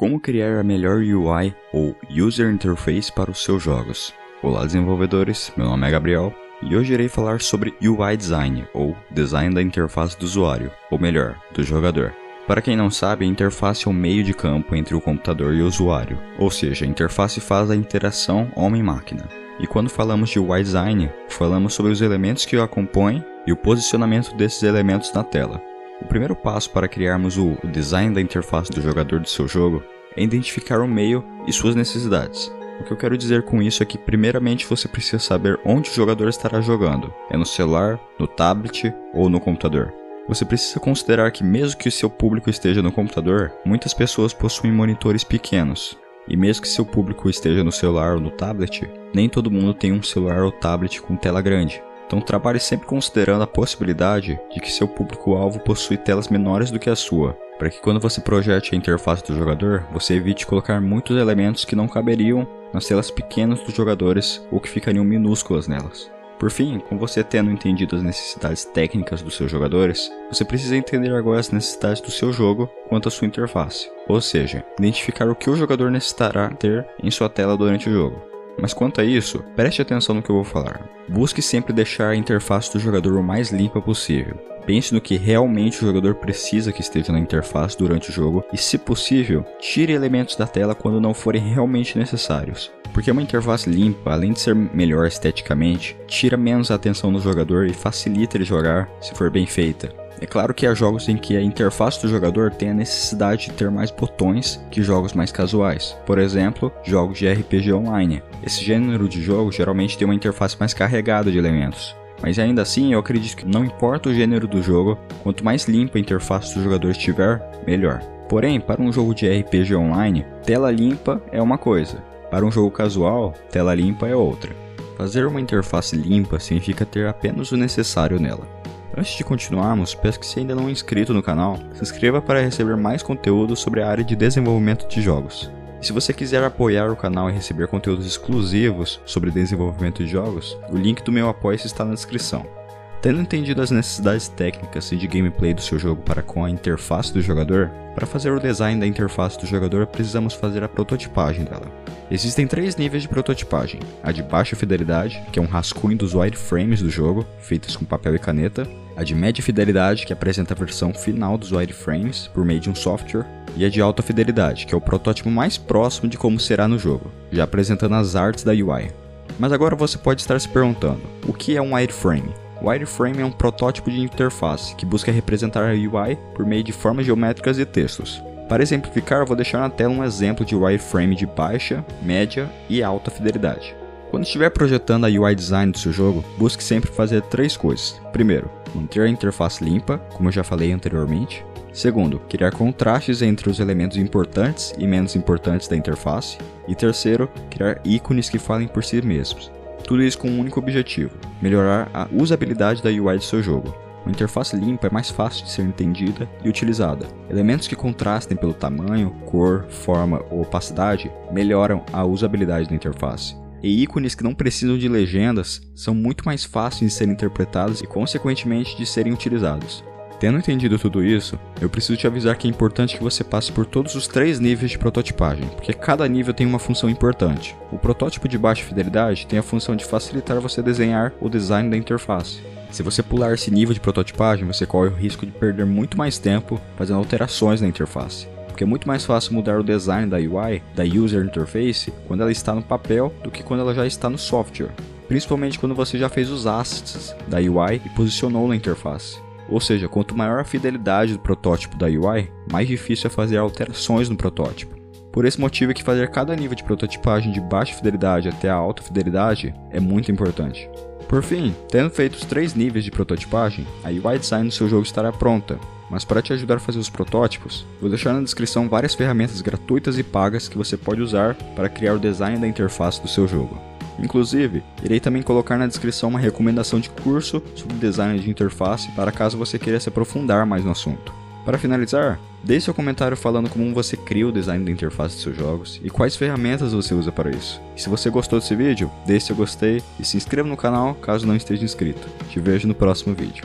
Como criar a melhor UI ou User Interface para os seus jogos. Olá desenvolvedores, meu nome é Gabriel e hoje irei falar sobre UI Design ou Design da Interface do Usuário, ou melhor, do jogador. Para quem não sabe, a interface é o meio de campo entre o computador e o usuário, ou seja, a interface faz a interação homem-máquina. E quando falamos de UI Design, falamos sobre os elementos que a compõem e o posicionamento desses elementos na tela. O primeiro passo para criarmos o design da interface do jogador do seu jogo é identificar o meio e suas necessidades. O que eu quero dizer com isso é que primeiramente você precisa saber onde o jogador estará jogando. É no celular, no tablet ou no computador. Você precisa considerar que mesmo que o seu público esteja no computador, muitas pessoas possuem monitores pequenos. E mesmo que seu público esteja no celular ou no tablet, nem todo mundo tem um celular ou tablet com tela grande. Então trabalhe sempre considerando a possibilidade de que seu público-alvo possui telas menores do que a sua, para que quando você projete a interface do jogador, você evite colocar muitos elementos que não caberiam nas telas pequenas dos jogadores ou que ficariam minúsculas nelas. Por fim, com você tendo entendido as necessidades técnicas dos seus jogadores, você precisa entender agora as necessidades do seu jogo quanto à sua interface, ou seja, identificar o que o jogador necessitará ter em sua tela durante o jogo. Mas quanto a isso, preste atenção no que eu vou falar. Busque sempre deixar a interface do jogador o mais limpa possível. Pense no que realmente o jogador precisa que esteja na interface durante o jogo e, se possível, tire elementos da tela quando não forem realmente necessários. Porque uma interface limpa, além de ser melhor esteticamente, tira menos a atenção do jogador e facilita ele jogar se for bem feita. É claro que há jogos em que a interface do jogador tem a necessidade de ter mais botões que jogos mais casuais. Por exemplo, jogos de RPG online. Esse gênero de jogo geralmente tem uma interface mais carregada de elementos. Mas ainda assim, eu acredito que não importa o gênero do jogo, quanto mais limpa a interface do jogador estiver, melhor. Porém, para um jogo de RPG online, tela limpa é uma coisa. Para um jogo casual, tela limpa é outra. Fazer uma interface limpa significa ter apenas o necessário nela. Antes de continuarmos, peço que se ainda não é inscrito no canal, se inscreva para receber mais conteúdo sobre a área de desenvolvimento de jogos. E se você quiser apoiar o canal e receber conteúdos exclusivos sobre desenvolvimento de jogos, o link do meu apoia-se está na descrição. Tendo entendido as necessidades técnicas e de gameplay do seu jogo para com a interface do jogador, para fazer o design da interface do jogador precisamos fazer a prototipagem dela. Existem três níveis de prototipagem, a de baixa fidelidade, que é um rascunho dos wireframes do jogo, feitas com papel e caneta, a de média fidelidade, que apresenta a versão final dos wireframes por meio de um software, e a de alta fidelidade, que é o protótipo mais próximo de como será no jogo, já apresentando as artes da UI. Mas agora você pode estar se perguntando, o que é um wireframe? O wireframe é um protótipo de interface que busca representar a UI por meio de formas geométricas e textos. Para exemplificar, eu vou deixar na tela um exemplo de wireframe de baixa, média e alta fidelidade. Quando estiver projetando a UI design do seu jogo, busque sempre fazer três coisas. Primeiro, manter a interface limpa, como eu já falei anteriormente. Segundo, criar contrastes entre os elementos importantes e menos importantes da interface. E terceiro, criar ícones que falem por si mesmos. Tudo isso com um único objetivo, melhorar a usabilidade da UI do seu jogo. Uma interface limpa é mais fácil de ser entendida e utilizada. Elementos que contrastem pelo tamanho, cor, forma ou opacidade melhoram a usabilidade da interface. E ícones que não precisam de legendas são muito mais fáceis de serem interpretados e, consequentemente, de serem utilizados. Tendo entendido tudo isso, eu preciso te avisar que é importante que você passe por todos os três níveis de prototipagem, porque cada nível tem uma função importante. O protótipo de baixa fidelidade tem a função de facilitar você desenhar o design da interface. Se você pular esse nível de prototipagem, você corre o risco de perder muito mais tempo fazendo alterações na interface, porque é muito mais fácil mudar o design da UI, da User Interface, quando ela está no papel do que quando ela já está no software, principalmente quando você já fez os assets da UI e posicionou na interface. Ou seja, quanto maior a fidelidade do protótipo da UI, mais difícil é fazer alterações no protótipo. Por esse motivo é que fazer cada nível de prototipagem de baixa fidelidade até a alta fidelidade é muito importante. Por fim, tendo feito os três níveis de prototipagem, a UI Design do seu jogo estará pronta. Mas para te ajudar a fazer os protótipos, vou deixar na descrição várias ferramentas gratuitas e pagas que você pode usar para criar o design da interface do seu jogo. Inclusive, irei também colocar na descrição uma recomendação de curso sobre design de interface para caso você queira se aprofundar mais no assunto. Para finalizar, deixe seu comentário falando como você cria o design da interface dos seus jogos e quais ferramentas você usa para isso. E se você gostou desse vídeo, deixe seu gostei e se inscreva no canal caso não esteja inscrito. Te vejo no próximo vídeo.